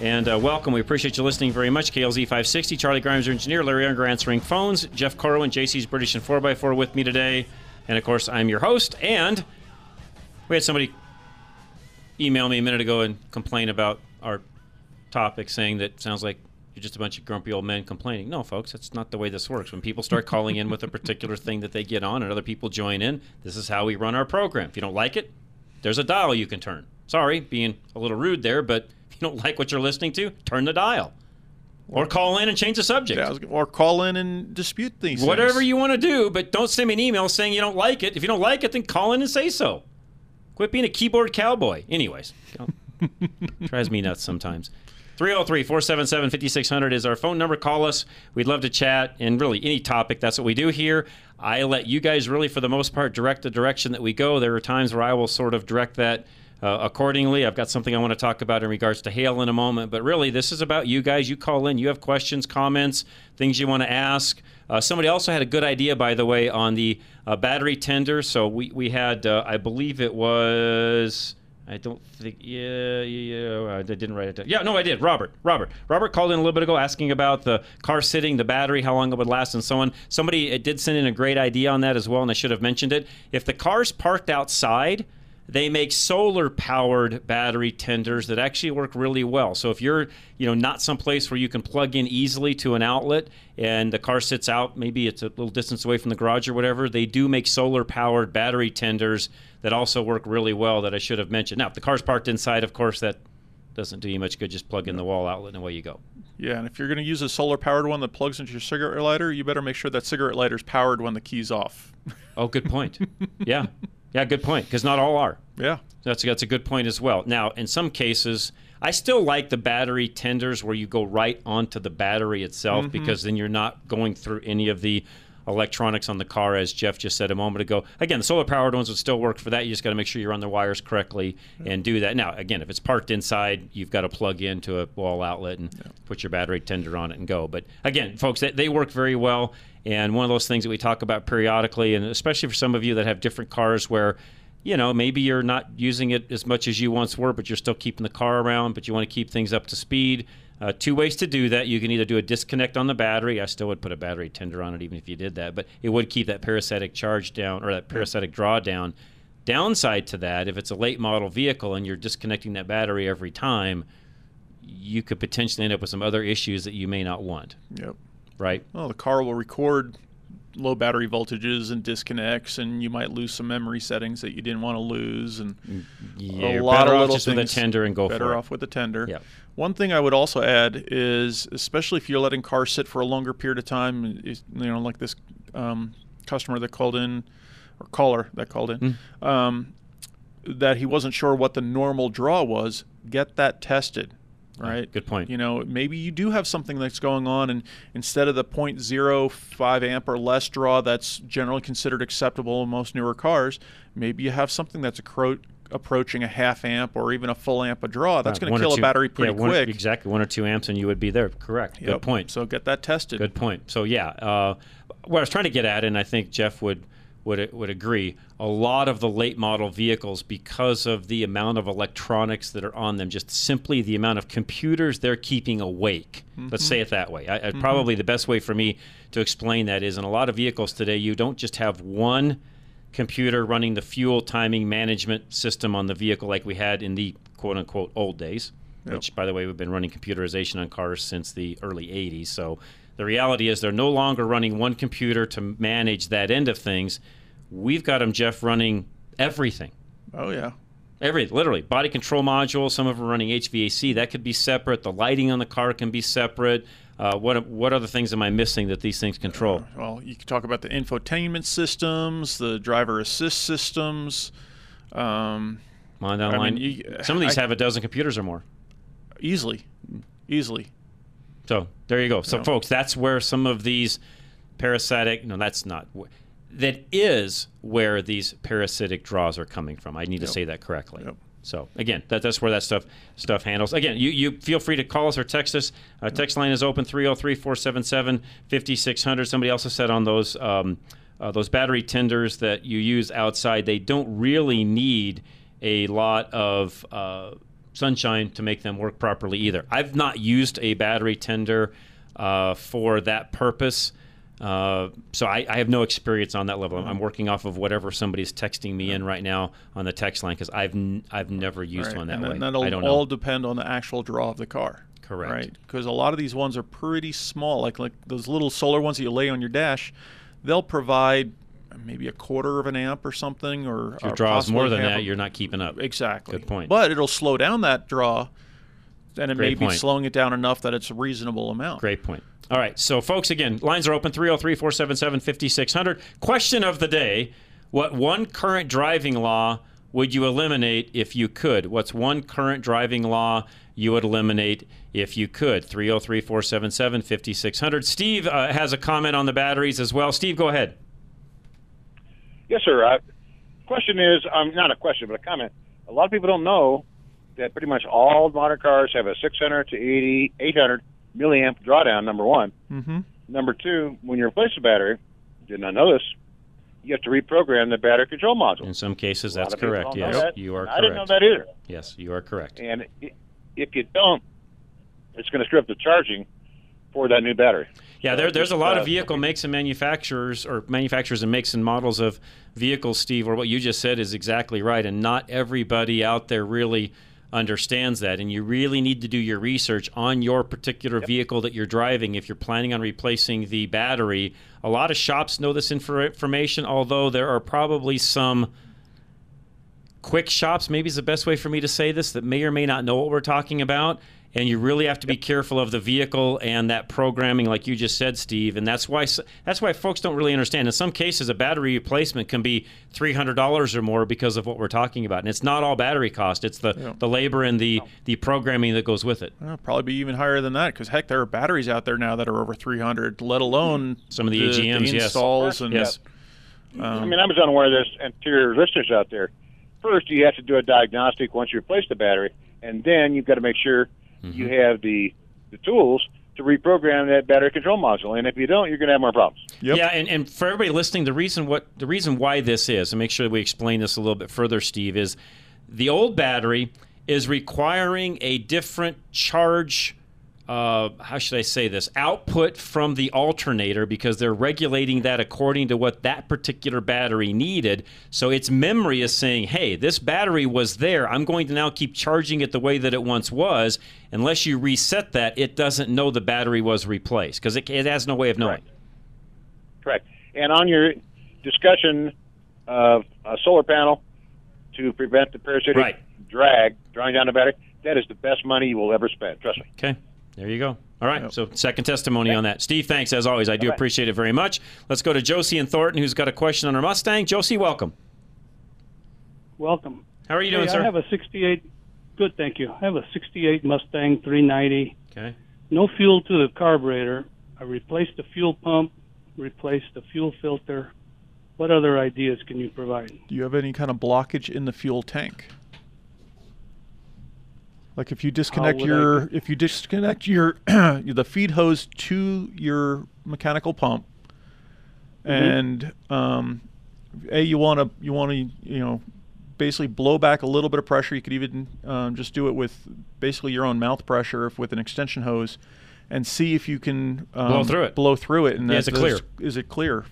And welcome. We appreciate you listening very much. KLZ 560, Charlie Grimes, our engineer, Larry Unger answering phones, Jeff Corwin, JC's British and 4x4 with me today. And, of course, I'm your host. And we had somebody email me a minute ago and complain about our topic, saying that it sounds like just a bunch of grumpy old men complaining. No, folks, that's not the way this works. When people start calling in with a particular thing that they get on and other people join in, this is how we run our program. If you don't like it, there's a dial you can turn. Sorry, being a little rude there, but if you don't like what you're listening to, turn the dial. Or call in and change the subject. Yeah, or call in and dispute these things. Whatever you want to do, but don't send me an email saying you don't like it. If you don't like it, then call in and say so. Quit being a keyboard cowboy. Anyways, drives me nuts sometimes. 303-477-5600 is our phone number. Call us. We'd love to chat. And really, any topic, that's what we do here. I let you guys really, for the most part, direct the direction that we go. There are times where I will sort of direct that accordingly. I've got something I want to talk about in regards to hail in a moment. But really, this is about you guys. You call in. You have questions, comments, things you want to ask. Somebody also had a good idea, by the way, on the battery tender. So we had, I believe it was... I don't think, I didn't write it down. Yeah, no, I did. Robert called in a little bit ago asking about the car sitting, the battery, how long it would last, and so on. Somebody did send in a great idea on that as well, and I should have mentioned it. If the car's parked outside, they make solar-powered battery tenders that actually work really well. So if you're, not someplace where you can plug in easily to an outlet and the car sits out, maybe it's a little distance away from the garage or whatever, they do make solar-powered battery tenders that also work really well that I should have mentioned. Now, if the car's parked inside, of course, that doesn't do you much good. Just plug in the wall outlet and away you go. Yeah, and if you're going to use a solar-powered one that plugs into your cigarette lighter, you better make sure that cigarette lighter's powered when the key's off. Oh, good point. Yeah. Yeah, good point, because not all are. Yeah. That's a good point as well. Now, in some cases, I still like the battery tenders where you go right onto the battery itself, because then you're not going through any of the electronics on the car, as Jeff just said a moment ago. Again, the solar-powered ones would still work for that. You just got to make sure you run the wires correctly and do that. Now, again, if it's parked inside, you've got to plug into a wall outlet and put your battery tender on it and go. But, again, folks, they work very well. And one of those things that we talk about periodically, and especially for some of you that have different cars where, maybe you're not using it as much as you once were, but you're still keeping the car around, but you want to keep things up to speed. Two ways to do that. You can either do a disconnect on the battery. I still would put a battery tender on it even if you did that, but it would keep that parasitic charge down, or that parasitic draw down. Downside to that, if it's a late model vehicle and you're disconnecting that battery every time, you could potentially end up with some other issues that you may not want. Yep. Right. Well, the car will record low battery voltages and disconnects, and you might lose some memory settings that you didn't want to lose, and a lot of little things. Better off with the tender and go for it. Better off with the tender. Yep. One thing I would also add is, especially if you're letting cars sit for a longer period of time, like this caller that called in, that he wasn't sure what the normal draw was, get that tested. Right. Good point. Maybe you do have something that's going on, and instead of the 0.05 amp or less draw that's generally considered acceptable in most newer cars, maybe you have something that's approaching a half amp or even a full amp of draw. That's going to kill a battery pretty quick. Exactly, 1 or 2 amps, and you would be there. Correct. Yep. Good point. So get that tested. Good point. So, yeah, what I was trying to get at, and I think Jeff would agree, a lot of the late model vehicles, because of the amount of electronics that are on them, just simply the amount of computers they're keeping awake. Let's say it that way. Probably the best way for me to explain that is, in a lot of vehicles today, you don't just have one computer running the fuel timing management system on the vehicle like we had in the quote-unquote old days, which, by the way, we've been running computerization on cars since the early 80s, so The reality is they're no longer running one computer to manage that end of things. We've got them, Jeff, running everything. Oh, yeah. Everything, literally. Body control module, some of them are running HVAC. That could be separate. The lighting on the car can be separate. What other things am I missing that these things control? Well, you can talk about the infotainment systems, the driver assist systems. Mind online. Some of these have a dozen computers or more. Easily. So there you go. So, folks, that's where some of these parasitic – no, that's not – that is where these parasitic draws are coming from. I need to say that correctly. So, again, that's where that stuff handles. Again, you feel free to call us or text us. Text line is open, 303-477-5600. Somebody also said on those battery tenders that you use outside, they don't really need a lot of sunshine to make them work properly either. I've not used a battery tender for that purpose. So I have no experience on that level. I'm working off of whatever somebody's texting me in right now on the text line because I've never used one that way. And that'll all depend on the actual draw of the car. Correct. Right? Because a lot of these ones are pretty small, like those little solar ones that you lay on your dash. They'll provide maybe a quarter of an amp or something. Or if your draw is more than that, you're not keeping up. Exactly. Good point. But it'll slow down that draw, and it may be slowing it down enough that it's a reasonable amount. Great point. All right, so folks, again, lines are open, 303-477-5600. Question of the day, what one current driving law would you eliminate if you could? What's one current driving law you would eliminate if you could? 303-477-5600. Steve has a comment on the batteries as well. Steve, go ahead. Yes, sir. Question is, not a question, but a comment. A lot of people don't know that pretty much all modern cars have a 600 to 80, 800 milliamp drawdown, number one. Mm-hmm. Number two, when you replace the battery, did not know this, you have to reprogram the battery control module. In some cases, that's correct. Yes, you are correct. I didn't know that either. Yes, you are correct. And if you don't, it's going to strip the charging for that new battery. Yeah, there's a lot of vehicle makes and manufacturers, or manufacturers and makes and models of vehicles, Steve, or what you just said is exactly right, and not everybody out there really understands that, and you really need to do your research on your particular vehicle that you're driving if you're planning on replacing the battery. A lot of shops know this information, although there are probably some quick shops, maybe is the best way for me to say this, that may or may not know what we're talking about, and you really have to be careful of the vehicle and that programming, like you just said, Steve, and that's why folks don't really understand. In some cases, a battery replacement can be $300 or more because of what we're talking about, and it's not all battery cost. It's the labor and the programming that goes with it. Well, probably even higher than that, because, heck, there are batteries out there now that are over $300, let alone some of the AGMs, installs. Yes. I was unaware of this, and to your listeners out there, first you have to do a diagnostic once you replace the battery, and then you've got to make sure you have the tools to reprogram that battery control module, and if you don't, you're going to have more problems. Yep. Yeah, and for everybody listening, the reason why this is, and make sure that we explain this a little bit further, Steve, is the old battery is requiring a different charge. How should I say this? Output from the alternator, because they're regulating that according to what that particular battery needed. So its memory is saying, hey, this battery was there. I'm going to now keep charging it the way that it once was. Unless you reset that, it doesn't know the battery was replaced because it has no way of knowing. Correct. And on your discussion of a solar panel to prevent the parasitic drag drawing down the battery, that is the best money you will ever spend. Trust me. Okay. There you go. All right, so second testimony on that. Steve, thanks, as always. I do appreciate it very much. Let's go to Josie in Thornton, who's got a question on her Mustang. Josie, welcome. Welcome. How are you doing, sir? I have a 68. Good, thank you. I have a 68 Mustang 390. Okay. No fuel to the carburetor. I replaced the fuel pump, replaced the fuel filter. What other ideas can you provide? Do you have any kind of blockage in the fuel tank? Like if you disconnect your the feed hose to your mechanical pump, and you want to basically blow back a little bit of pressure. You could even just do it with basically your own mouth pressure with an extension hose, and see if you can blow through it. And is it clear?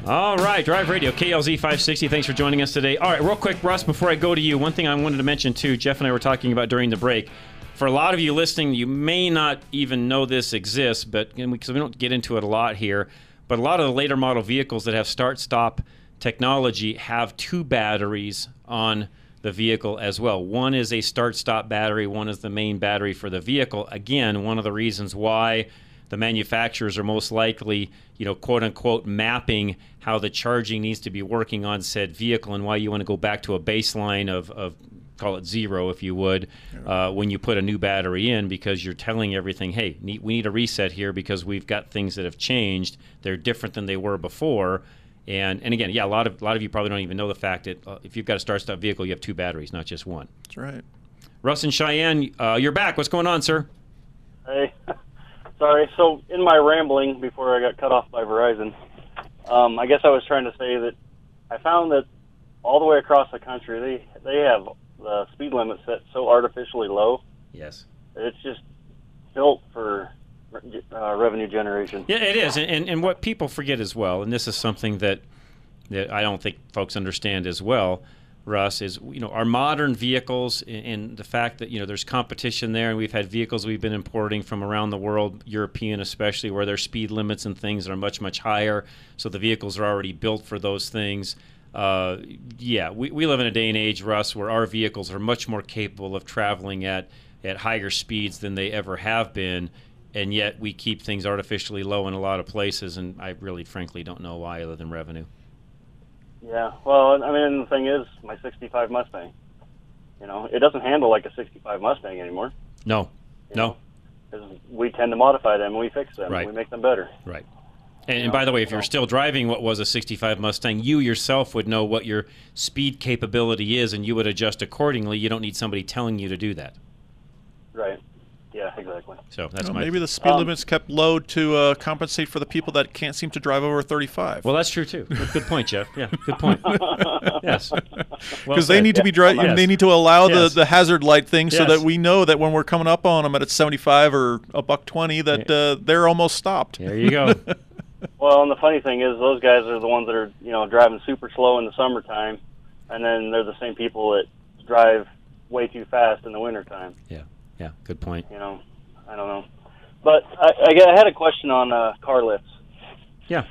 All right, Drive Radio, KLZ 560. Thanks for joining us today. All right, real quick, Russ, before I go to you, one thing I wanted to mention, too, Jeff and I were talking about during the break. For a lot of you listening, you may not even know this exists, but because we don't get into it a lot here, but a lot of the later model vehicles that have start-stop technology have 2 batteries on the vehicle as well. One is a start-stop battery, one is the main battery for the vehicle. Again, one of the reasons why the manufacturers are most likely, you know, quote unquote, mapping how the charging needs to be working on said vehicle, and why you want to go back to a baseline of call it zero, if you would, when you put a new battery in, because you're telling everything, hey, we need a reset here because we've got things that have changed. They're different than they were before. And again, yeah, a lot of you probably don't even know the fact that if you've got a start-stop vehicle, you have two batteries, not just one. That's right. Russ and Cheyenne, you're back. What's going on, sir? Hey. Sorry, so in my rambling before I got cut off by Verizon, I guess I was trying to say that I found that all the way across the country, they have the speed limit set so artificially low. Yes. It's just built for revenue generation. Yeah, it is. And what people forget as well, and this is something that I don't think folks understand as well, Russ, is, you know, our modern vehicles and the fact that, you know, there's competition there, and we've had vehicles we've been importing from around the world, European especially, where their speed limits and things are much, much higher. So the vehicles are already built for those things. Yeah, we live in a day and age, Russ, where our vehicles are much more capable of traveling at higher speeds than they ever have been. And yet we keep things artificially low in a lot of places. And I really, frankly, don't know why, other than revenue. Yeah, well, I mean, the thing is, my 65 Mustang, you know, it doesn't handle like a 65 Mustang anymore. No, no. Because we tend to modify them, we fix them, right. We make them better. Right. And by the way, if you're still driving what was a 65 Mustang, you yourself would know what your speed capability is, and you would adjust accordingly. You don't need somebody telling you to do that. Right. Yeah, exactly. So that's maybe the speed limit's kept low to compensate for the people that can't seem to drive over 35. Well, that's true too. Good point, Jeff. Yeah, good point. Yes, because they need to be driving. Yes. They need to allow the hazard light thing, so that we know that when we're coming up on them at 75 or $1.20, that they're almost stopped. There you go. Well, and the funny thing is, those guys are the ones that are, you know, driving super slow in the summertime, and then they're the same people that drive way too fast in the wintertime. Yeah. Yeah, good point. You know, I don't know, but I had a question on car lifts. Yeah.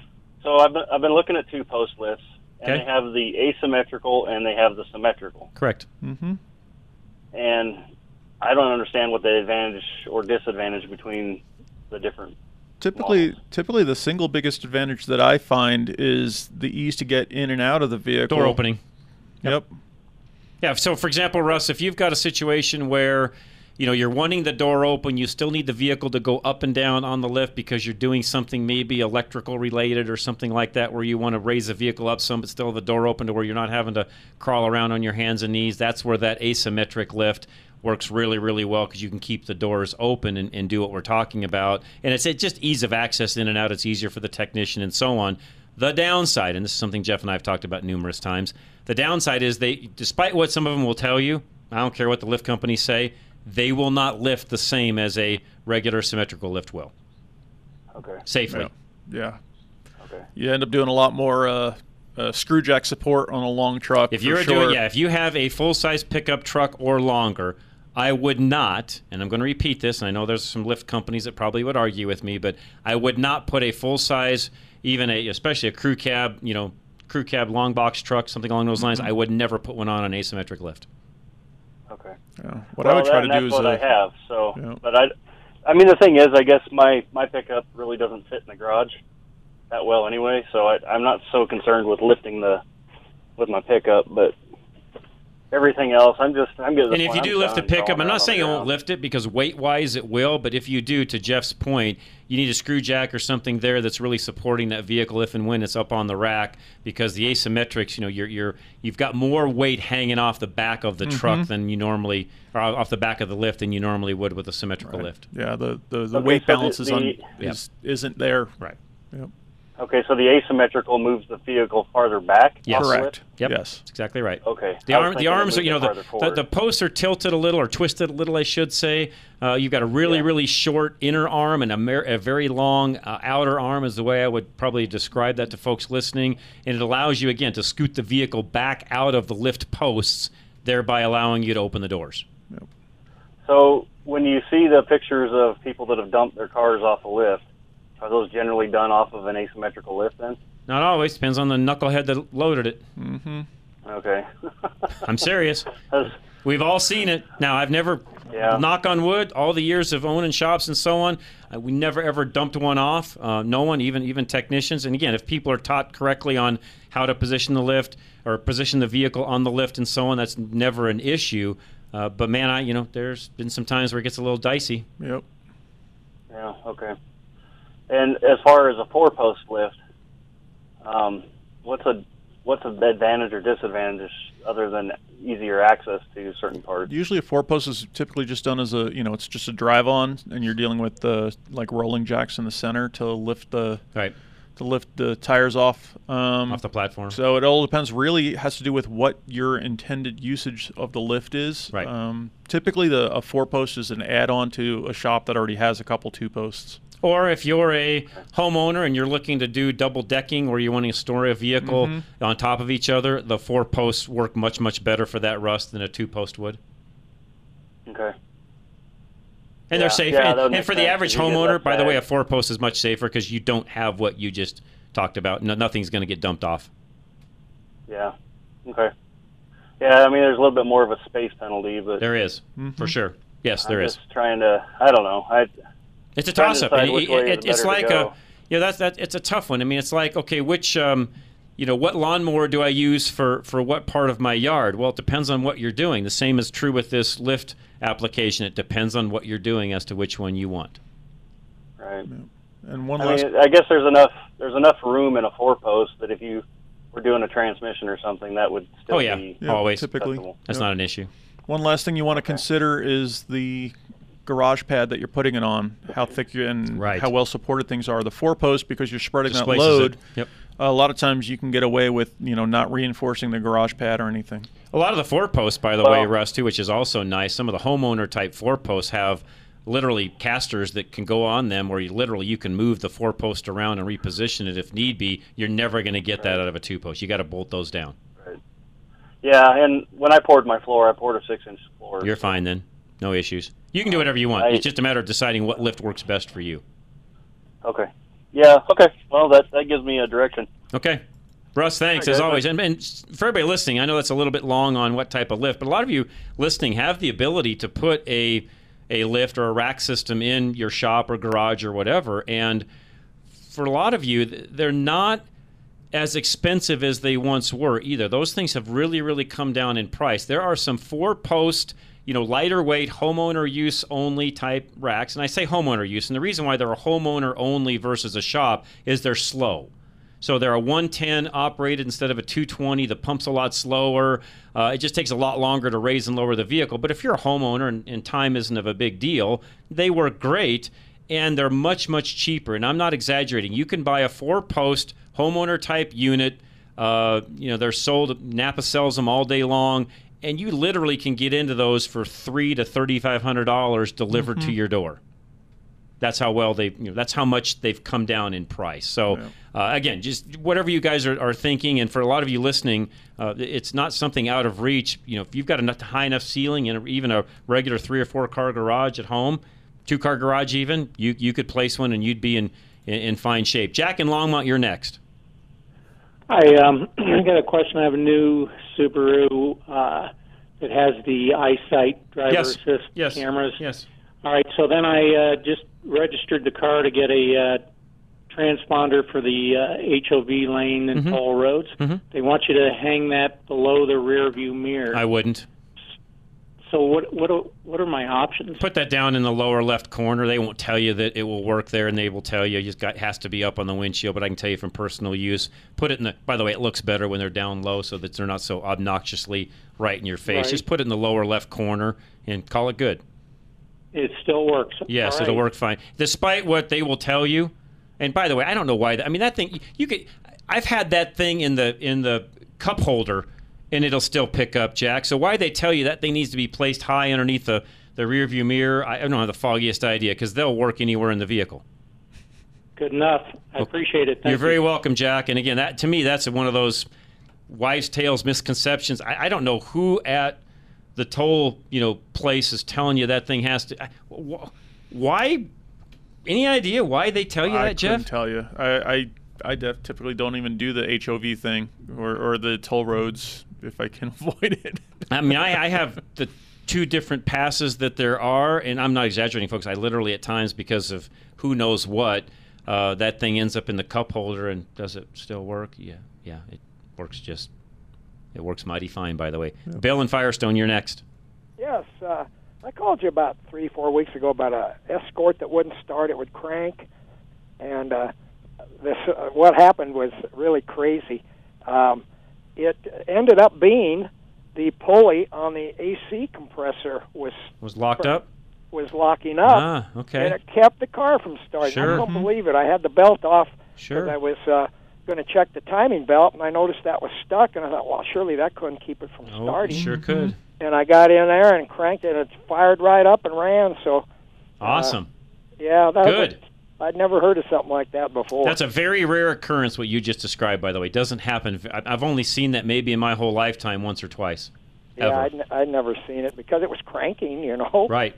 So I've been looking at two post lifts, and they have the asymmetrical and they have the symmetrical. Correct. Mm-hmm. And I don't understand what the advantage or disadvantage between the different. Typically, the single biggest advantage that I find is the ease to get in and out of the vehicle. Door opening. Yep. Yeah. So, for example, Russ, if you've got a situation where you know, you're wanting the door open, you still need the vehicle to go up and down on the lift because you're doing something maybe electrical related or something like that, where you want to raise the vehicle up some but still have the door open to where you're not having to crawl around on your hands and knees. That's where that asymmetric lift works really, really well, because you can keep the doors open and do what we're talking about. And it's just ease of access in and out. It's easier for the technician and so on. The downside, and this is something Jeff and I have talked about numerous times, the downside is despite what some of them will tell you, I don't care what the lift companies say, they will not lift the same as a regular symmetrical lift will. Okay. Safely. Yeah. Okay. You end up doing a lot more screw jack support on a long truck. If you're doing, if you have a full-size pickup truck or longer, I would not, and I'm going to repeat this, and I know there's some lift companies that probably would argue with me, but I would not put a full-size, especially a crew cab, long box truck, something along those lines. I would never put one on an asymmetric lift. Okay. Yeah. What I would try to do is what I have. So, yeah. But I mean, the thing is, I guess my pickup really doesn't fit in the garage that well anyway. So I'm not so concerned with lifting with my pickup, but everything else, I'm good. And if you do lift the pickup, I'm not saying it won't lift it, because weight-wise it will. But if you do, to Jeff's point, you need a screw jack or something there that's really supporting that vehicle if and when it's up on the rack, because the asymmetrics, you've got more weight hanging off the back of the truck than you normally, or off the back of the lift than you normally would with a symmetrical lift. Yeah, the weight balance isn't there. Right. Yep. Okay, so the asymmetrical moves the vehicle farther back? Yes. Correct. Yep. Yes. That's exactly right. Okay. The arms are, the posts are tilted a little, or twisted a little, I should say. You've got a really, really short inner arm and a very long outer arm is the way I would probably describe that to folks listening. And it allows you, again, to scoot the vehicle back out of the lift posts, thereby allowing you to open the doors. Yep. So when you see the pictures of people that have dumped their cars off a lift, are those generally done off of an asymmetrical lift then? Not always. Depends on the knucklehead that loaded it. Mm-hmm. Okay. I'm serious. We've all seen it. Now, I've never, knock on wood, all the years of owning shops and so on, we never ever dumped one off. No one, even technicians. And again, if people are taught correctly on how to position the lift or position the vehicle on the lift and so on, that's never an issue. But man, there's been some times where it gets a little dicey. Yep. Yeah. Okay. And as far as a four-post lift, what's an advantage or disadvantage other than easier access to certain parts? Usually, a four-post is typically just done as it's just a drive-on, and you're dealing with the rolling jacks in the center to lift the tires off the platform. So it all depends. Really has to do with what your intended usage of the lift is. Right. Typically, a four-post is an add-on to a shop that already has a couple two-posts. Or if you're a homeowner and you're looking to do double decking or you're wanting to store a vehicle on top of each other, the four posts work much, much better for that, Russ, than a two-post would. Okay. And they're safe. And for the average homeowner, by the way, a four-post is much safer because you don't have what you just talked about. No, nothing's going to get dumped off. Yeah. Okay. Yeah, I mean, there's a little bit more of a space penalty, but there is, for sure. Yes, there is. I'm just trying to, I don't know. It's a toss-up. It's like it's a tough one. I mean, it's like, okay, which, what lawnmower do I use for what part of my yard? Well, it depends on what you're doing. The same is true with this lift application. It depends on what you're doing as to which one you want. Right. And I guess there's enough room in a four-post that if you were doing a transmission or something, that would still be always typically acceptable. That's not an issue. One last thing you want to consider is the garage pad that you're putting it on, how thick and how well supported things are. The four post, because you're spreading that load, a lot of times you can get away with not reinforcing the garage pad or anything. A lot of the four posts, by the way, Russ, too, which is also nice, some of the homeowner type four posts have literally casters that can go on them, or you can move the four post around and reposition it if need be. You're never going to get that out of a two post. You got to bolt those down. Right. Yeah, and when I poured my floor, I poured a 6-inch floor. You're fine then. No issues. You can do whatever you want. It's just a matter of deciding what lift works best for you. Okay. Yeah, okay. Well, that gives me a direction. Okay. Russ, thanks, as always. And for everybody listening, I know that's a little bit long on what type of lift, but a lot of you listening have the ability to put a lift or a rack system in your shop or garage or whatever. And for a lot of you, they're not as expensive as they once were either. Those things have really, really come down in price. There are some four-post lighter weight, homeowner use only type racks. And I say homeowner use, and the reason why they're a homeowner only versus a shop is they're slow. So they're a 110 operated instead of a 220. The pump's a lot slower. It just takes a lot longer to raise and lower the vehicle. But if you're a homeowner and time isn't of a big deal, they work great, and they're much, much cheaper. And I'm not exaggerating. You can buy a four-post homeowner type unit. They're sold, Napa sells them all day long. And you literally can get into those for $300 to $3,500 delivered to your door. That's how well that's how much they've come down in price. So again, just whatever you guys are thinking, and for a lot of you listening, it's not something out of reach. If you've got a high enough ceiling and even a regular 3 or 4 car garage at home, 2 car garage even, you could place one and you'd be in fine shape. Jack in Longmont, you're next. Hi, I got a question. I have a new Subaru that has the EyeSight driver assist cameras. Yes. All right, so then I just registered the car to get a transponder for the HOV lane and toll roads. They want you to hang that below the rearview mirror. I wouldn't. So what are my options? Put that down in the lower left corner. They won't tell you that it will work there, and they will tell you it has to be up on the windshield. But I can tell you from personal use, put it in the. By the way, it looks better when they're down low, so that they're not so obnoxiously right in your face. Right. Just put it in the lower left corner and call it good. It still works. Yes, it'll work fine, despite what they will tell you. And by the way, I don't know why. I mean, that thing you could. I've had that thing in the cup holder. And it'll still pick up, Jack. So why they tell you that thing needs to be placed high underneath the rearview mirror, I don't have the foggiest idea, because they'll work anywhere in the vehicle. Good enough. I appreciate it. Thank You're very welcome, Jack. And again, that to me, that's one of those wives' tales, misconceptions. I don't know who at the toll place is telling you that thing has to. Why? Any idea why they tell you that, Jeff? I couldn't tell you. I typically don't even do the HOV thing or the toll roads. if I can avoid it. I mean, I have the two different passes that there are, and I'm not exaggerating, folks. I literally at times, because of who knows what, that thing ends up in the cup holder. And does it still work? Yeah, it works just. It works mighty fine, by the way. Yeah. Bill in Firestone, you're next. Yes, I called you about 3-4 weeks ago about a Escort that wouldn't start. It would crank, and what happened was really crazy. It ended up being the pulley on the AC compressor was locked up. Was locking up. Ah, okay. And it kept the car from starting. Sure. I don't believe it. I had the belt off. Sure. I was going to check the timing belt, and I noticed that was stuck, and I thought, well, surely that couldn't keep it from starting. It sure could. And I got in there and cranked it, and it fired right up and ran. So, awesome. Yeah, that good. I'd never heard of something like that before. That's a very rare occurrence, what you just described, by the way. It doesn't happen. I've only seen that maybe in my whole lifetime once or twice. Yeah, I'd never seen it because it was cranking, you know. Right.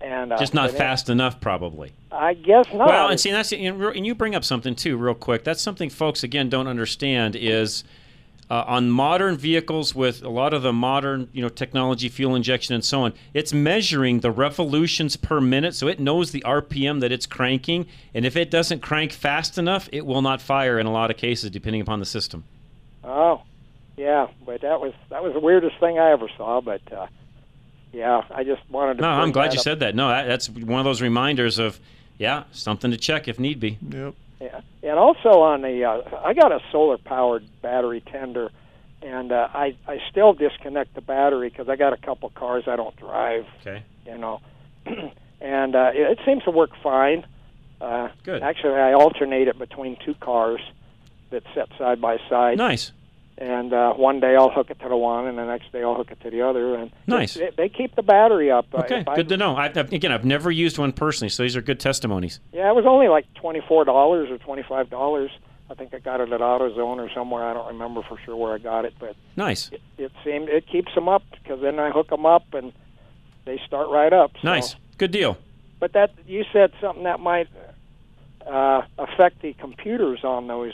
And just not fast enough, probably. I guess not. Well, and see, and you bring up something, too, real quick. That's something folks, again, don't understand is on modern vehicles with a lot of the modern technology, fuel injection and so on, it's measuring the revolutions per minute, so it knows the RPM that it's cranking, and if it doesn't crank fast enough, it will not fire in a lot of cases, depending upon the system. Oh, yeah, but that was the weirdest thing I ever saw, but... yeah, I just wanted to... No, I'm glad you said that. No, that's one of those reminders of, yeah, something to check if need be. Yep. Yeah. And also on the... I got a solar-powered battery tender, and I still disconnect the battery because I got a couple cars I don't drive. Okay. And it seems to work fine. Good. Actually, I alternate it between two cars that sit side by side. Nice. And one day I'll hook it to the one, and the next day I'll hook it to the other. And nice. They keep the battery up. Okay, good to know. I've never used one personally, so these are good testimonies. Yeah, it was only like $24 or $25. I think I got it at AutoZone or somewhere. I don't remember for sure where I got it, but nice. It keeps them up because then I hook them up and they start right up. So. Nice, good deal. But that you said something that might affect the computers on those.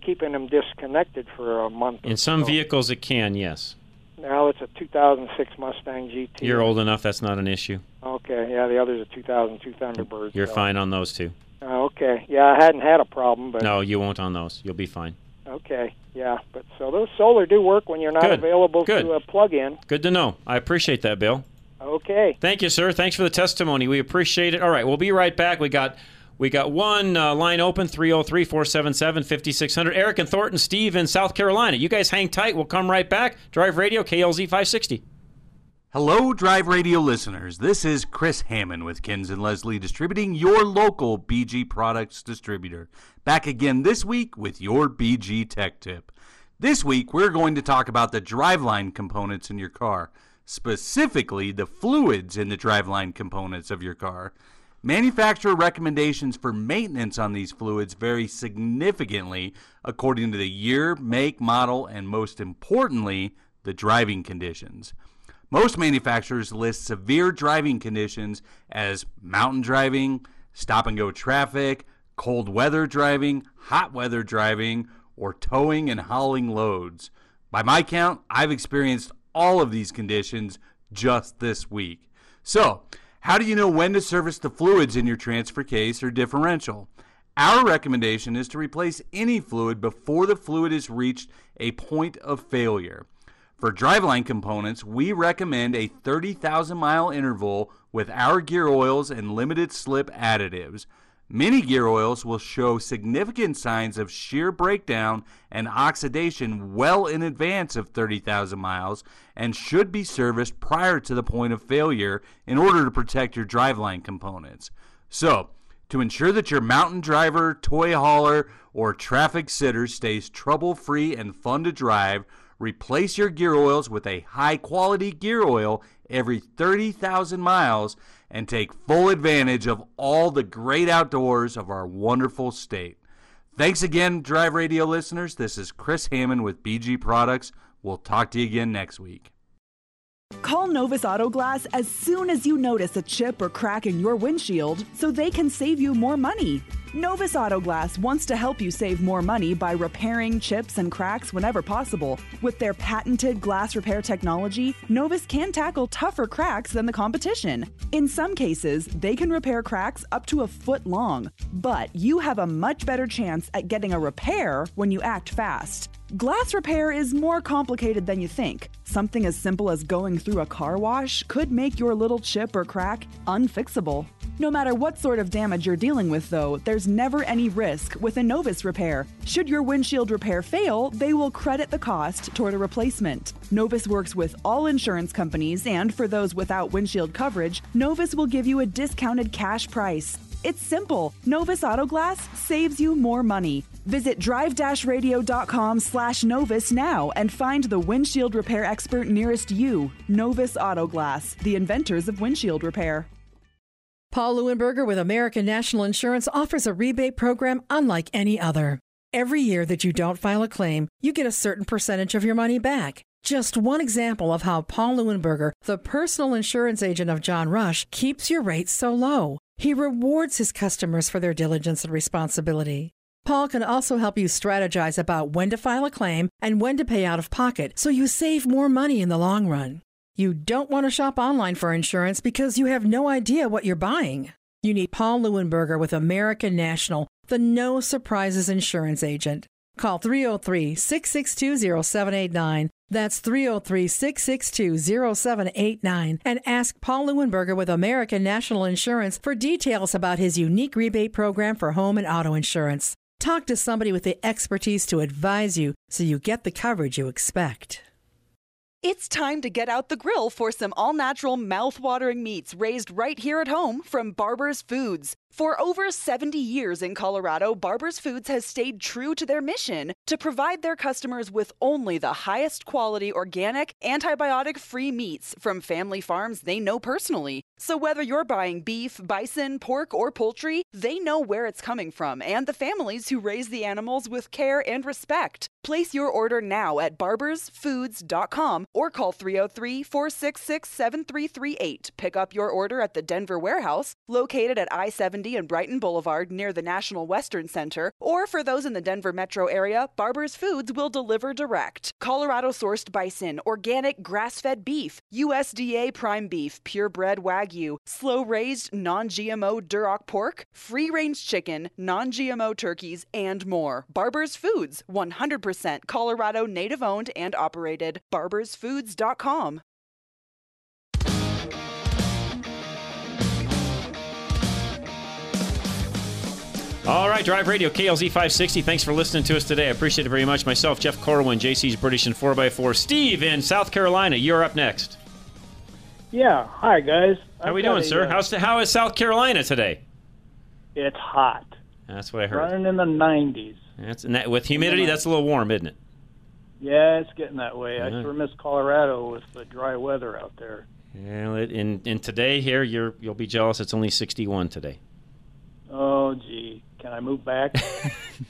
Keeping them disconnected for a month. In some vehicles, it can, yes. Now it's a 2006 Mustang GT. You're old enough, that's not an issue. Okay, yeah, the other's a 2002 Thunderbird. You're fine on those two. Okay, yeah, I hadn't had a problem. But no, you won't on those. You'll be fine. Okay, yeah, but so those solar do work when you're not available to a plug-in. Good to know. I appreciate that, Bill. Okay. Thank you, sir. Thanks for the testimony. We appreciate it. All right, we'll be right back. We got one line open, 303-477-5600. Eric and Thornton, Steve in South Carolina. You guys hang tight. We'll come right back. Drive Radio, KLZ 560. Hello, Drive Radio listeners. This is Chris Hammond with Kins & Leslie Distributing, your local BG Products distributor. Back again this week with your BG Tech Tip. This week, we're going to talk about the driveline components in your car, specifically the fluids in the driveline components of your car. Manufacturer recommendations for maintenance on these fluids vary significantly according to the year, make, model, and most importantly, the driving conditions. Most manufacturers list severe driving conditions as mountain driving, stop-and-go traffic, cold weather driving, hot weather driving, or towing and hauling loads. By my count, I've experienced all of these conditions just this week. So, how do you know when to service the fluids in your transfer case or differential? Our recommendation is to replace any fluid before the fluid has reached a point of failure. For driveline components, we recommend a 30,000-mile interval with our gear oils and limited slip additives. Many gear oils will show significant signs of shear breakdown and oxidation well in advance of 30,000 miles and should be serviced prior to the point of failure in order to protect your driveline components. So, to ensure that your mountain driver, toy hauler, or traffic sitter stays trouble-free and fun to drive, replace your gear oils with a high-quality gear oil every 30,000 miles and take full advantage of all the great outdoors of our wonderful state. Thanks again, Drive Radio listeners. This is Chris Hammond with BG Products. We'll talk to you again next week. Call Novus Auto Glass as soon as you notice a chip or crack in your windshield so they can save you more money. Novus Auto Glass wants to help you save more money by repairing chips and cracks whenever possible. With their patented glass repair technology, Novus can tackle tougher cracks than the competition. In some cases, they can repair cracks up to a foot long, but you have a much better chance at getting a repair when you act fast. Glass repair is more complicated than you think. Something as simple as going through a car wash could make your little chip or crack unfixable. No matter what sort of damage you're dealing with, though, there's never any risk with a Novus repair. Should your windshield repair fail, they will credit the cost toward a replacement. Novus works with all insurance companies, and for those without windshield coverage, Novus will give you a discounted cash price. It's simple. Novus Auto Glass saves you more money. Visit drive-radio.com/Novus now and find the windshield repair expert nearest you. Novus Auto Glass, the inventors of windshield repair. Paul Leuenberger with American National Insurance offers a rebate program unlike any other. Every year that you don't file a claim, you get a certain percentage of your money back. Just one example of how Paul Leuenberger, the personal insurance agent of John Rush, keeps your rates so low. He rewards his customers for their diligence and responsibility. Paul can also help you strategize about when to file a claim and when to pay out of pocket so you save more money in the long run. You don't want to shop online for insurance because you have no idea what you're buying. You need Paul Leuenberger with American National, the No Surprises Insurance Agent. Call 303-662-0789. That's 303-662-0789. And ask Paul Leuenberger with American National Insurance for details about his unique rebate program for home and auto insurance. Talk to somebody with the expertise to advise you so you get the coverage you expect. It's time to get out the grill for some all-natural, mouth-watering meats raised right here at home from Barber's Foods. For over 70 years in Colorado, Barber's Foods has stayed true to their mission to provide their customers with only the highest quality organic, antibiotic-free meats from family farms they know personally. So whether you're buying beef, bison, pork, or poultry, they know where it's coming from and the families who raise the animals with care and respect. Place your order now at Barber'sFoods.com or call 303-466-7338. Pick up your order at the Denver warehouse, located at I-70 and Brighton Boulevard near the National Western Center, or for those in the Denver metro area, Barber's Foods will deliver direct. Colorado-sourced bison, organic grass-fed beef, USDA prime beef, purebred Wagyu, slow-raised non-GMO Duroc pork, free-range chicken, non-GMO turkeys, and more. Barber's Foods, 100% Colorado native-owned and operated. Barber'sFoods.com. All right, Drive Radio, KLZ 560. Thanks for listening to us today. I appreciate it very much. Myself, Jeff Corwin, JC's British and 4x4. Steve in South Carolina, you're up next. Yeah. Hi, guys. How are we doing, sir? How is South Carolina today? It's hot. That's what I heard. Running in the 90s. With humidity, that's a little warm, isn't it? Yeah, it's getting that way. I sure miss Colorado with the dry weather out there. Yeah, and today here, you'll be jealous. It's only 61 today. Oh, gee. Can I move back?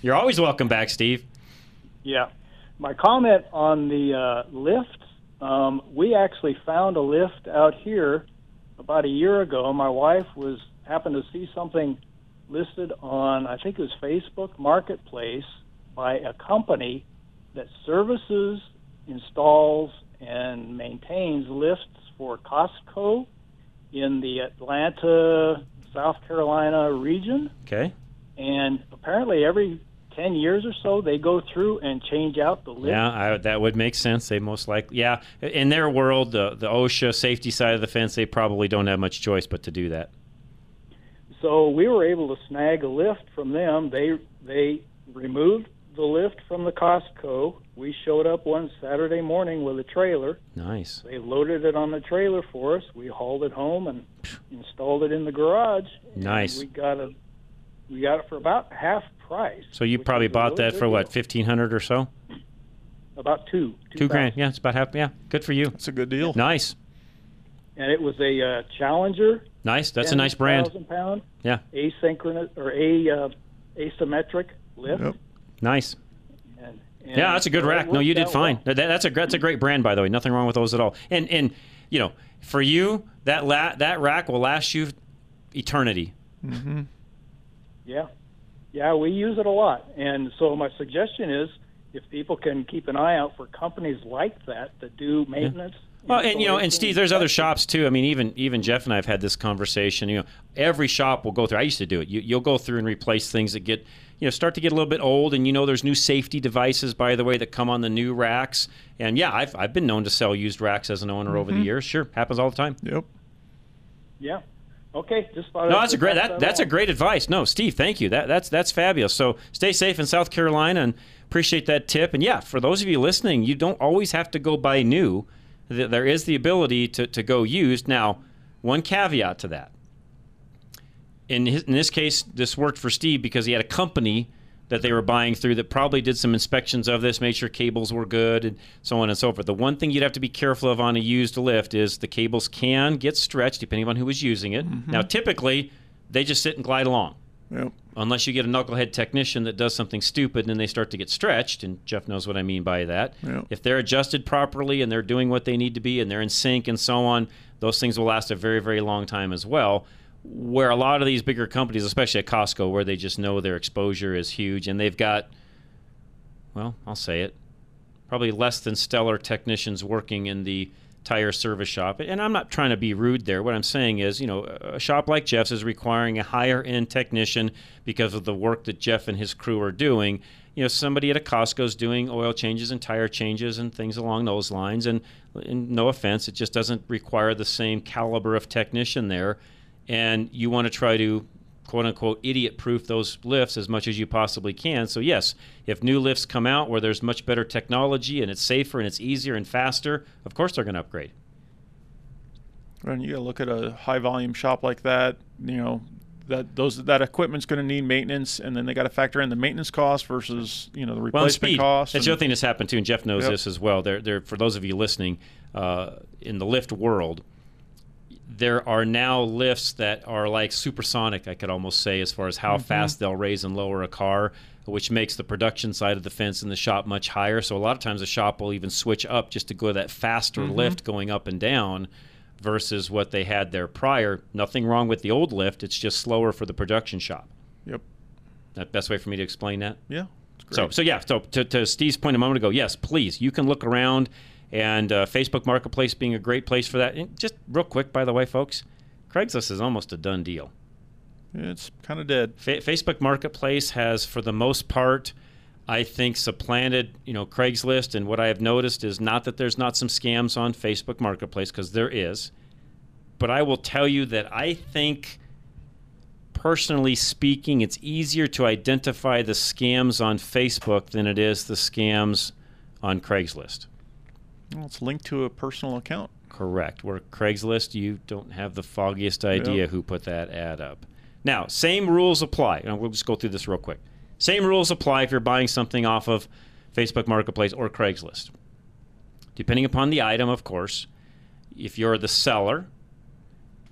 You're always welcome back, Steve. Yeah. My comment on the lift. We actually found a lift out here about a year ago. My wife happened to see something listed on, I think it was Facebook Marketplace, by a company that services, installs, and maintains lifts for Costco in the Atlanta, South Carolina region. Okay. And apparently every 10 years or so, they go through and change out the lift. Yeah, that would make sense. They most likely, yeah. In their world, the OSHA safety side of the fence, they probably don't have much choice but to do that. So we were able to snag a lift from them. They removed the lift from the Costco. We showed up one Saturday morning with a trailer. Nice. They loaded it on the trailer for us. We hauled it home and installed it in the garage. Nice. We got it for about half price. So you probably bought that for what, $1,500 or so? About $2,000. Yeah, it's about half. Yeah, good for you. That's a good deal. Nice. And it was a Challenger. Nice. That's a nice brand. 1,000 pound. Yeah. Asynchronous or asymmetric lift. Yep. Nice. And yeah, that's a good rack. No, you did fine. Well. That's a great brand, by the way. Nothing wrong with those at all. And you know, for you, that rack will last you eternity. Mm-hmm. Yeah. Yeah, we use it a lot. And so my suggestion is if people can keep an eye out for companies like that that do maintenance. Yeah. Well, and, you know, and Steve, there's other shops, too. I mean, even Jeff and I have had this conversation. You know, every shop will go through. I used to do it. You'll go through and replace things that get, you know, start to get a little bit old. And, you know, there's new safety devices, by the way, that come on the new racks. And, yeah, I've been known to sell used racks as an owner over the years. Sure, happens all the time. Yep. Yeah. Okay. Just thought that's a great advice. No, Steve, thank you. That's fabulous. So stay safe in South Carolina and appreciate that tip. And, yeah, for those of you listening, you don't always have to go buy new. There is the ability to go used. Now, one caveat to that. In this case, this worked for Steve because he had a company that they were buying through that probably did some inspections of this, made sure cables were good, and so on and so forth. The one thing you'd have to be careful of on a used lift is the cables can get stretched depending on who was using it. Mm-hmm. Now, typically, they just sit and glide along. Yep. Unless you get a knucklehead technician that does something stupid and then they start to get stretched, and Jeff knows what I mean by that. Yep. If they're adjusted properly and they're doing what they need to be and they're in sync and so on, those things will last a very, very long time as well. Where a lot of these bigger companies, especially at Costco, where they just know their exposure is huge and they've got, well, I'll say it, probably less than stellar technicians working in the tire service shop. And I'm not trying to be rude there. What I'm saying is, you know, a shop like Jeff's is requiring a higher end technician because of the work that Jeff and his crew are doing. You know, somebody at a Costco's doing oil changes and tire changes and things along those lines. And no offense, it just doesn't require the same caliber of technician there. And you want to try to, quote unquote, idiot proof those lifts as much as you possibly can. So yes, if new lifts come out where there's much better technology and it's safer and it's easier and faster, of course they're going to upgrade. And you got to look at a high volume shop like that, you know, that equipment's going to need maintenance, and then they got to factor in the maintenance cost versus, you know, the replacement cost. That's the other thing that's happened too, and Jeff knows this as well. There, for those of you listening, in the lift world, there are now lifts that are like supersonic, I could almost say, as far as how fast they'll raise and lower a car, which makes the production side of the fence in the shop much higher. So a lot of times the shop will even switch up just to go to that faster lift going up and down versus what they had there prior. Nothing wrong with the old lift. It's just slower for the production shop. Yep. That best way for me to explain that? Yeah. Great. So yeah, so to Steve's point a moment ago, yes, please, you can look around. And Facebook Marketplace being a great place for that. And just real quick, by the way, folks, Craigslist is almost a done deal. It's kind of dead. Facebook Marketplace has, for the most part, I think, supplanted, you know, Craigslist. And what I have noticed is not that there's not some scams on Facebook Marketplace, because there is. But I will tell you that I think, personally speaking, it's easier to identify the scams on Facebook than it is the scams on Craigslist. Well, it's linked to a personal account. Correct. Where Craigslist, you don't have the foggiest idea who put that ad up. Now, same rules apply. And we'll just go through this real quick. Same rules apply if you're buying something off of Facebook Marketplace or Craigslist. Depending upon the item, of course, if you're the seller,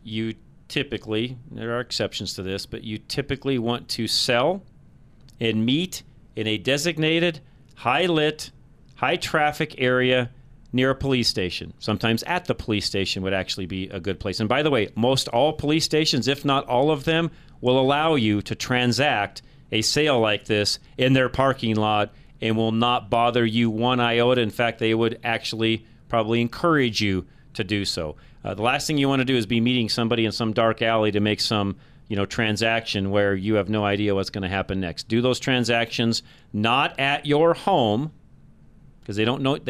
you typically, there are exceptions to this, but you typically want to sell and meet in a designated, high-lit, high-traffic area near a police station. Sometimes at the police station would actually be a good place. And by the way, most all police stations, if not all of them, will allow you to transact a sale like this in their parking lot and will not bother you one iota. In fact, they would actually probably encourage you to do so. The last thing you want to do is be meeting somebody in some dark alley to make some, you know, transaction where you have no idea what's going to happen next. Do those transactions not at your home, because they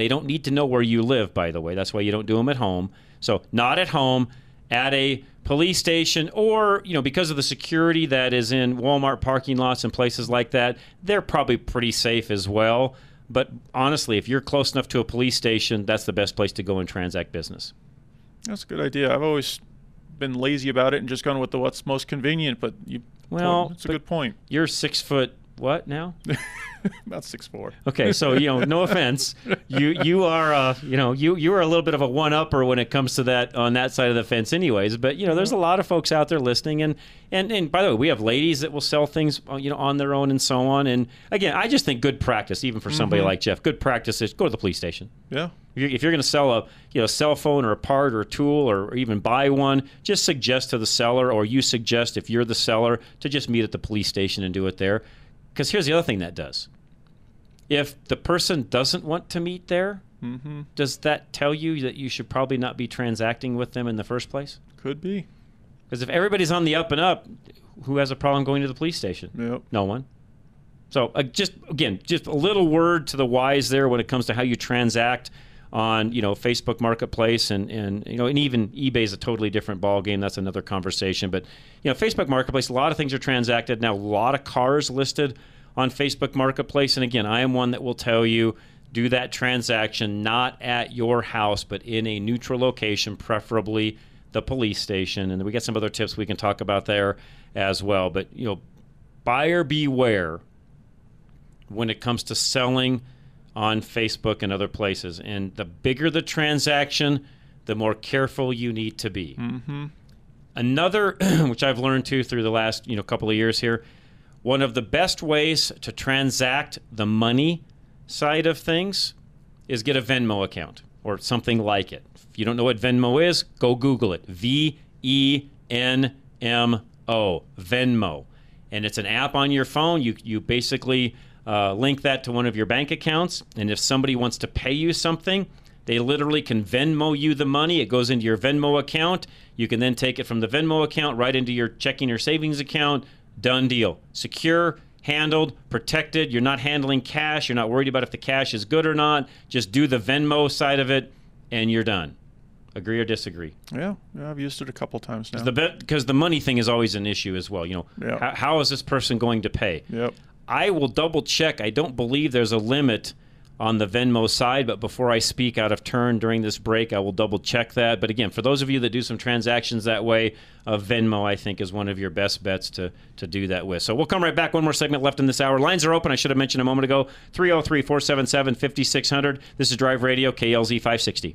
don't need to know where you live, by the way. That's why you don't do them at home. So not at home, at a police station, or, you know, because of the security that is in Walmart parking lots and places like that, they're probably pretty safe as well. But honestly, if you're close enough to a police station, that's the best place to go and transact business. That's a good idea. I've always been lazy about it and just gone with the what's most convenient, but it's a good point. You're 6 foot what now? About 6'4". Okay, so no offense, you are you are a little bit of a one-upper when it comes to that on that side of the fence, anyways. But there's a lot of folks out there listening, and by the way, we have ladies that will sell things on their own and so on. And again, I just think good practice, even for somebody like Jeff, good practice is go to the police station. Yeah. If you're going to sell a cell phone or a part or a tool or even buy one, just suggest to the seller, or you suggest if you're the seller to just meet at the police station and do it there. Because here's the other thing that does. If the person doesn't want to meet there, does that tell you that you should probably not be transacting with them in the first place? Could be. Because if everybody's on the up and up, who has a problem going to the police station? Yep. No one. So just a little word to the wise there when it comes to how you transact on Facebook Marketplace and even eBay is a totally different ball game. That's another conversation. But Facebook Marketplace, a lot of things are transacted now. A lot of cars listed on Facebook Marketplace. And again, I am one that will tell you, do that transaction not at your house, but in a neutral location, preferably the police station. And we got some other tips we can talk about there as well. But buyer beware when it comes to selling on Facebook and other places. And the bigger the transaction, the more careful you need to be. Another, which I've learned too through the last couple of years here, one of the best ways to transact the money side of things is get a Venmo account or something like it. If you don't know what Venmo is, go Google it. V-E-N-M-O, Venmo. And it's an app on your phone. You basically link that to one of your bank accounts. And if somebody wants to pay you something, they literally can Venmo you the money. It goes into your Venmo account. You can then take it from the Venmo account right into your checking or savings account. Done deal. Secure, handled, protected. You're not handling cash. You're not worried about if the cash is good or not. Just do the Venmo side of it, and you're done. Agree or disagree? Yeah, I've used it a couple times now. Because the money thing is always an issue as well. How is this person going to pay? Yep. I will double check. I don't believe there's a limit on the Venmo side, but before I speak out of turn during this break, I will double check that. But again, for those of you that do some transactions that way, Venmo, I think, is one of your best bets to do that with. So we'll come right back. One more segment left in this hour. Lines are open. I should have mentioned a moment ago. 303-477-5600. This is Drive Radio, KLZ 560.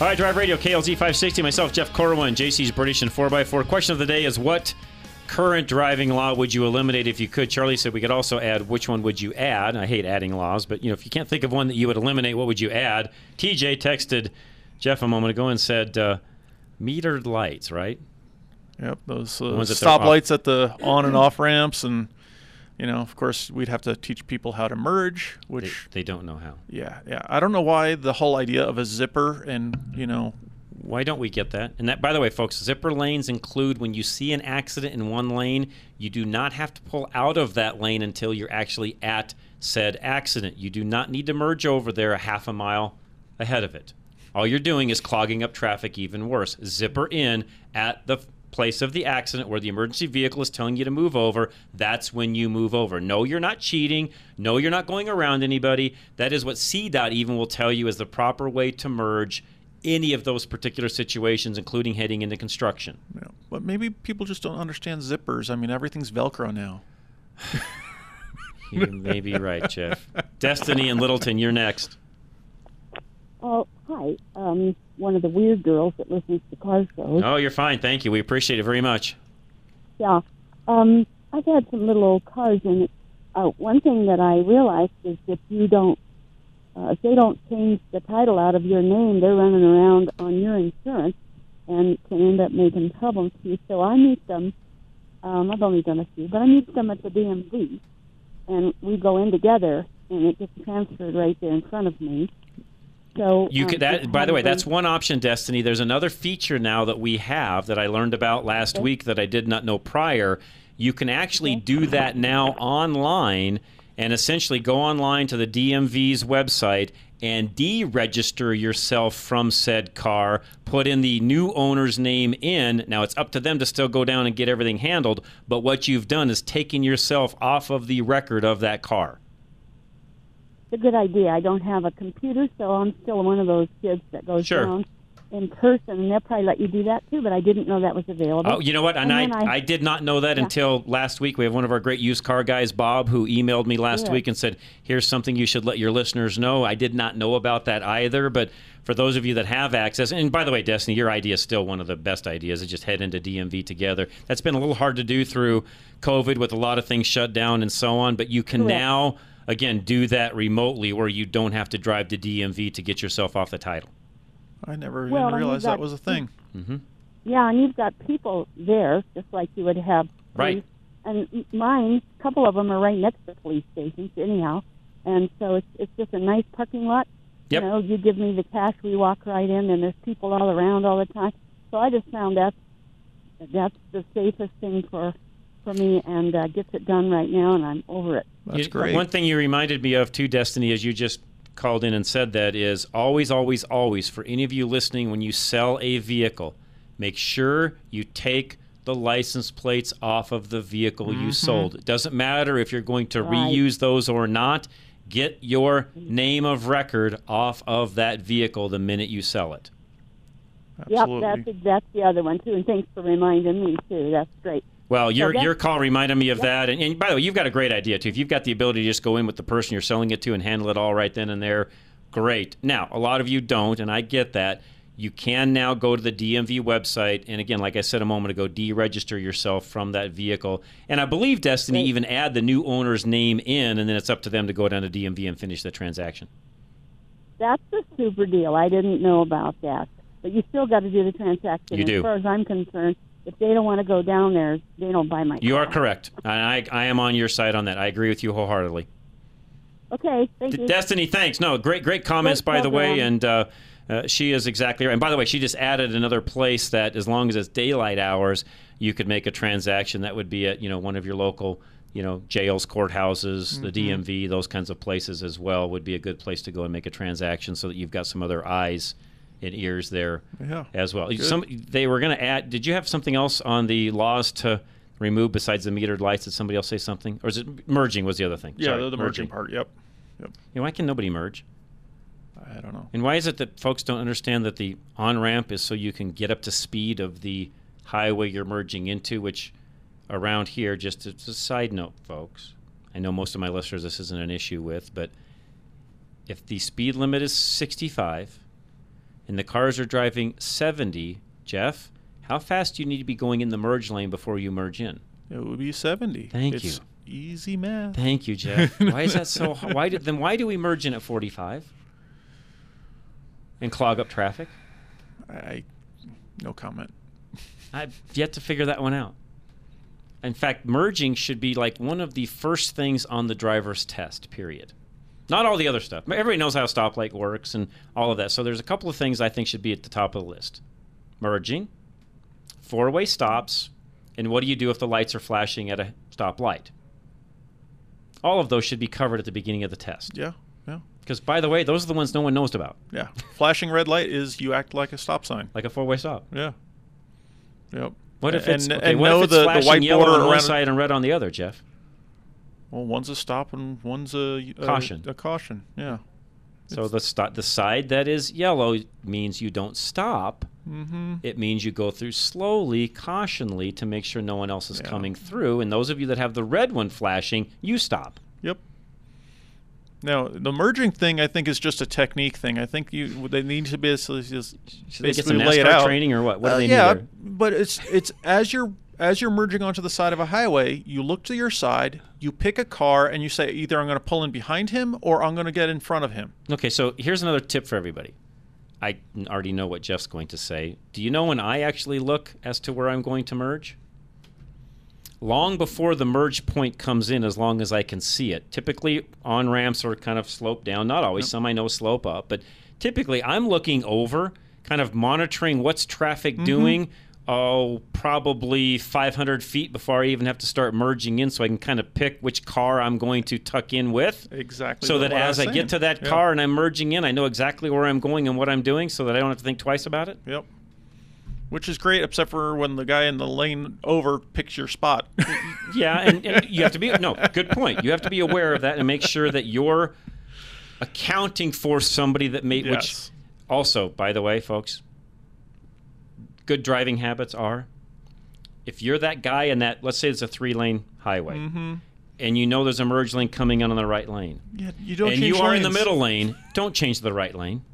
All right, Drive Radio, KLZ 560, myself, Jeff Corwin, JC's British and 4x4. Question of the day is, what current driving law would you eliminate if you could? Charlie said we could also add, which one would you add? I hate adding laws, but if you can't think of one that you would eliminate, what would you add? TJ texted Jeff a moment ago and said, metered lights, right? Yep, those stoplights at the on and off ramps, and you know, of course, we'd have to teach people how to merge, which they don't know how. Yeah, yeah. I don't know why the whole idea of a zipper, and you know, why don't we get that? And that, by the way, folks, zipper lanes include when you see an accident in one lane, you do not have to pull out of that lane until you're actually at said accident. You do not need to merge over there a half a mile ahead of it. All you're doing is clogging up traffic even worse. Zipper in at the place of the accident where the emergency vehicle is telling you to move over. That's when you move over. No, you're not cheating. No, you're not going around anybody. That is what CDOT even will tell you is the proper way to merge any of those particular situations, including heading into construction. Yeah. But maybe people just don't understand zippers. I mean, everything's Velcro now. You may be right, Jeff. Destiny and Littleton, you're next. Oh, hi. One of the weird girls that listens to car shows. Oh, you're fine. Thank you. We appreciate it very much. Yeah. I've had some little old cars, and one thing that I realized is if you don't, if they don't change the title out of your name, they're running around on your insurance and can end up making problems to you. So I meet them. I've only done a few, but I meet them at the DMV, and we go in together, and it gets transferred right there in front of me. So, you could, that, by the way, that's one option, Destiny. There's another feature now that we have that I learned about last week that I did not know prior. You can actually do that now online and essentially go online to the DMV's website and deregister yourself from said car, put in the new owner's name in. Now, it's up to them to still go down and get everything handled, but what you've done is taken yourself off of the record of that car. It's a good idea. I don't have a computer, so I'm still one of those kids that goes down in person, and they'll probably let you do that too, but I didn't know that was available. Oh, you know what? And I did not know that until last week. We have one of our great used car guys, Bob, who emailed me last week and said, here's something you should let your listeners know. I did not know about that either, but for those of you that have access, and by the way, Destiny, your idea is still one of the best ideas, to just head into DMV together. That's been a little hard to do through COVID with a lot of things shut down and so on, but you can now... Again, do that remotely where you don't have to drive to DMV to get yourself off the title. I never even realized that was a thing. Mm-hmm. Yeah, and you've got people there, just like you would have. Right. And mine, a couple of them are right next to police stations anyhow. And so it's just a nice parking lot. Yep. You know, you give me the cash, we walk right in, and there's people all around all the time. So I just found that's the safest thing for me, and gets it done right now, and I'm over it. That's great. One thing you reminded me of, too, Destiny, as you just called in and said that, is always, always, always, for any of you listening, when you sell a vehicle, make sure you take the license plates off of the vehicle you sold. It doesn't matter if you're going to reuse those or not. Get your name of record off of that vehicle the minute you sell it. Absolutely. Yep, that's the other one, too, and thanks for reminding me, too. That's great. Well, your call reminded me of that. And by the way, you've got a great idea, too. If you've got the ability to just go in with the person you're selling it to and handle it all right then and there, great. Now, a lot of you don't, and I get that. You can now go to the DMV website, and again, like I said a moment ago, deregister yourself from that vehicle. And I believe, Destiny, even add the new owner's name in, and then it's up to them to go down to DMV and finish the transaction. That's a super deal. I didn't know about that. But you still got to do the transaction. You do. As far as I'm concerned, if they don't want to go down there, they don't buy my car. You are correct. I am on your side on that. I agree with you wholeheartedly. Okay, thank you. Destiny, thanks. No, great comments, by the way, and she is exactly right. And by the way, she just added another place that as long as it's daylight hours, you could make a transaction. That would be at, you know, one of your local, you know, jails, courthouses, the DMV, those kinds of places as well would be a good place to go and make a transaction so that you've got some other eyes and ears there as well. Good. They were going to add, did you have something else on the laws to remove besides the metered lights? Did somebody else say something? Or is it merging was the other thing? Yeah, sorry, the merging part, yep. You know, why can nobody merge? I don't know. And why is it that folks don't understand that the on-ramp is so you can get up to speed of the highway you're merging into, which around here, just as a side note, folks, I know most of my listeners this isn't an issue with, but if the speed limit is 65, and the cars are driving 70, Jeff, how fast do you need to be going in the merge lane before you merge in? It would be 70. It's easy math. Thank you, Jeff. Why is that so hard? Why do we merge in at 45 and clog up traffic? I No comment. I've yet to figure that one out. In fact, merging should be like one of the first things on the driver's test, period. Not all the other stuff. Everybody knows how a stoplight works and all of that. So there's a couple of things I think should be at the top of the list. Merging, four-way stops, and what do you do if the lights are flashing at a stoplight? All of those should be covered at the beginning of the test. Yeah, yeah. Because, by the way, those are the ones no one knows about. Yeah. Flashing red light is you act like a stop sign. Like a four-way stop. Yeah. Yep. What if it's, what if it's flashing the white yellow border on one side and red on the other, Jeff? Well, one's a stop and one's a caution. A caution, yeah. So the side that is yellow means you don't stop. Mm-hmm. It means you go through slowly, cautionly, to make sure no one else is coming through. And those of you that have the red one flashing, you stop. Yep. Now, the merging thing, I think, is just a technique thing. I think they need to basically just lay it out. Training or what? What do they need? Yeah, but it's as you're merging onto the side of a highway, you look to your side, you pick a car, and you say either I'm going to pull in behind him or I'm going to get in front of him. Okay, so here's another tip for everybody. I already know what Jeff's going to say. Do you know when I actually look as to where I'm going to merge? Long before the merge point comes in, as long as I can see it. Typically, on-ramps are kind of sloped down. Not always. Nope. Some I know slope up. But typically, I'm looking over, kind of monitoring what's traffic doing, oh, probably 500 feet before I even have to start merging in, so I can kind of pick which car I'm going to tuck in with. Exactly. So that as I get to that car and I'm merging in, I know exactly where I'm going and what I'm doing so that I don't have to think twice about it. Yep. Which is great, except for when the guy in the lane over picks your spot. Yeah, and you have to be, good point. You have to be aware of that and make sure that you're accounting for somebody that may, yes. Which also, by the way, folks, good driving habits are, if you're that guy in that, let's say it's a three-lane highway, and you know there's a merge lane coming in on the right lane. Yeah, you don't change lanes. And you are in the middle lane, don't change the right lane.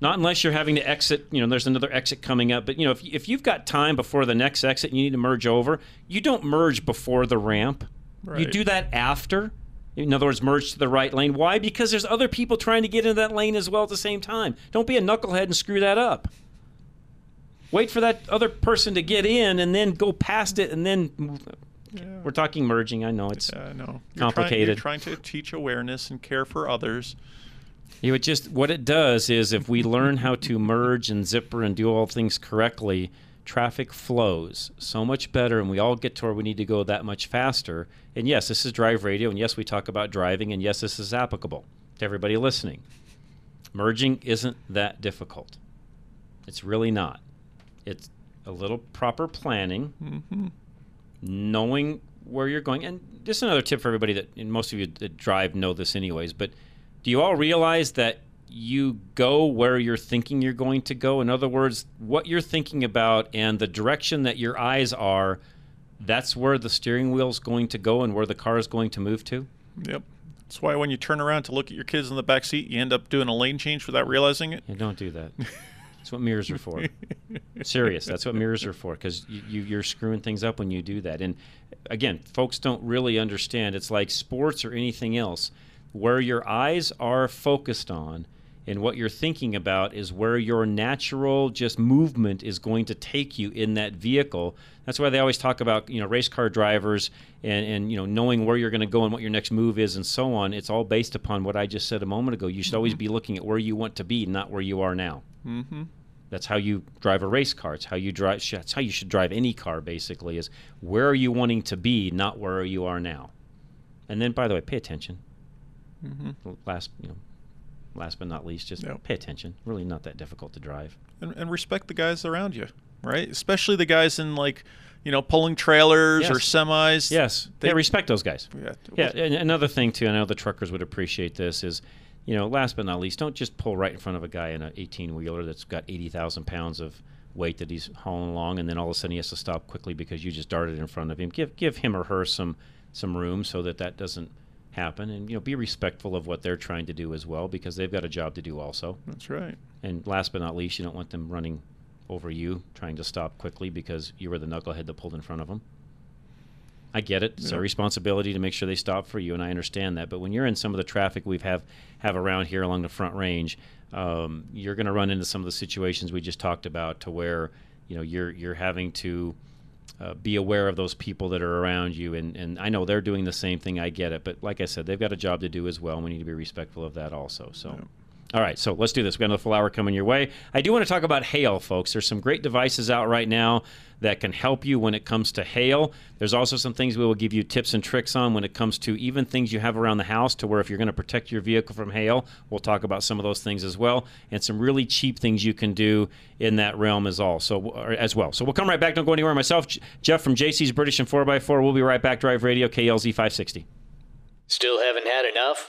Not unless you're having to exit, there's another exit coming up. But, if you've got time before the next exit and you need to merge over, you don't merge before the ramp. Right. You do that after. In other words, merge to the right lane. Why? Because there's other people trying to get into that lane as well at the same time. Don't be a knucklehead and screw that up. Wait for that other person to get in and then go past it and then move. Yeah. We're talking merging. I know it's complicated. You're trying to teach awareness and care for others. You would just, what it does is if we learn how to merge and zipper and do all things correctly, traffic flows so much better and we all get to where we need to go that much faster. And yes, this is Drive Radio, and yes, we talk about driving, and yes, this is applicable to everybody listening. Merging isn't that difficult. It's really not. It's a little proper planning, knowing where you're going. And just another tip for everybody that, and most of you that drive know this anyways, but do you all realize that you go where you're thinking you're going to go? In other words, what you're thinking about and the direction that your eyes are, that's where the steering wheel's going to go and where the car is going to move to? Yep. That's why when you turn around to look at your kids in the back seat, you end up doing a lane change without realizing it. Yeah, don't do that. That's what mirrors are for. Serious. That's what mirrors are for, because you're screwing things up when you do that. And, again, folks don't really understand. It's like sports or anything else. Where your eyes are focused on and what you're thinking about is where your natural just movement is going to take you in that vehicle. That's why they always talk about, race car drivers and knowing where you're going to go and what your next move is and so on. It's all based upon what I just said a moment ago. You should always be looking at where you want to be, not where you are now. That's how you drive a race car. It's how you drive. That's how you should drive any car, basically, is where are you wanting to be, not where you are now. And then, by the way, pay attention. Last but not least, just pay attention. Really not that difficult to drive. And respect the guys around you, right? Especially the guys in, pulling trailers or semis. Yes. They respect those guys. Yeah. And another thing, too, I know the truckers would appreciate this is, last but not least, don't just pull right in front of a guy in an 18-wheeler that's got 80,000 pounds of weight that he's hauling along, and then all of a sudden he has to stop quickly because you just darted in front of him. Give him or her some room so that doesn't happen, and be respectful of what they're trying to do as well, because they've got a job to do also. That's right. And last but not least, you don't want them running over you trying to stop quickly because you were the knucklehead that pulled in front of them. I get it. It's our responsibility to make sure they stop for you, and I understand that. But when you're in some of the traffic we have around here along the Front Range, you're going to run into some of the situations we just talked about to where you know, you're having to be aware of those people that are around you. And I know they're doing the same thing. I get it. But like I said, they've got a job to do as well. And we need to be respectful of that also. So. Yeah. All right, so let's do this. We've got another full hour coming your way. I do want to talk about hail, folks. There's some great devices out right now that can help you when it comes to hail. There's also some things we will give you tips and tricks on when it comes to even things you have around the house, to where if you're going to protect your vehicle from hail, we'll talk about some of those things as well, and some really cheap things you can do in that realm as well. So we'll come right back. Don't go anywhere. Myself, Jeff from JC's British and 4x4. We'll be right back. Drive Radio, KLZ 560. Still haven't had enough?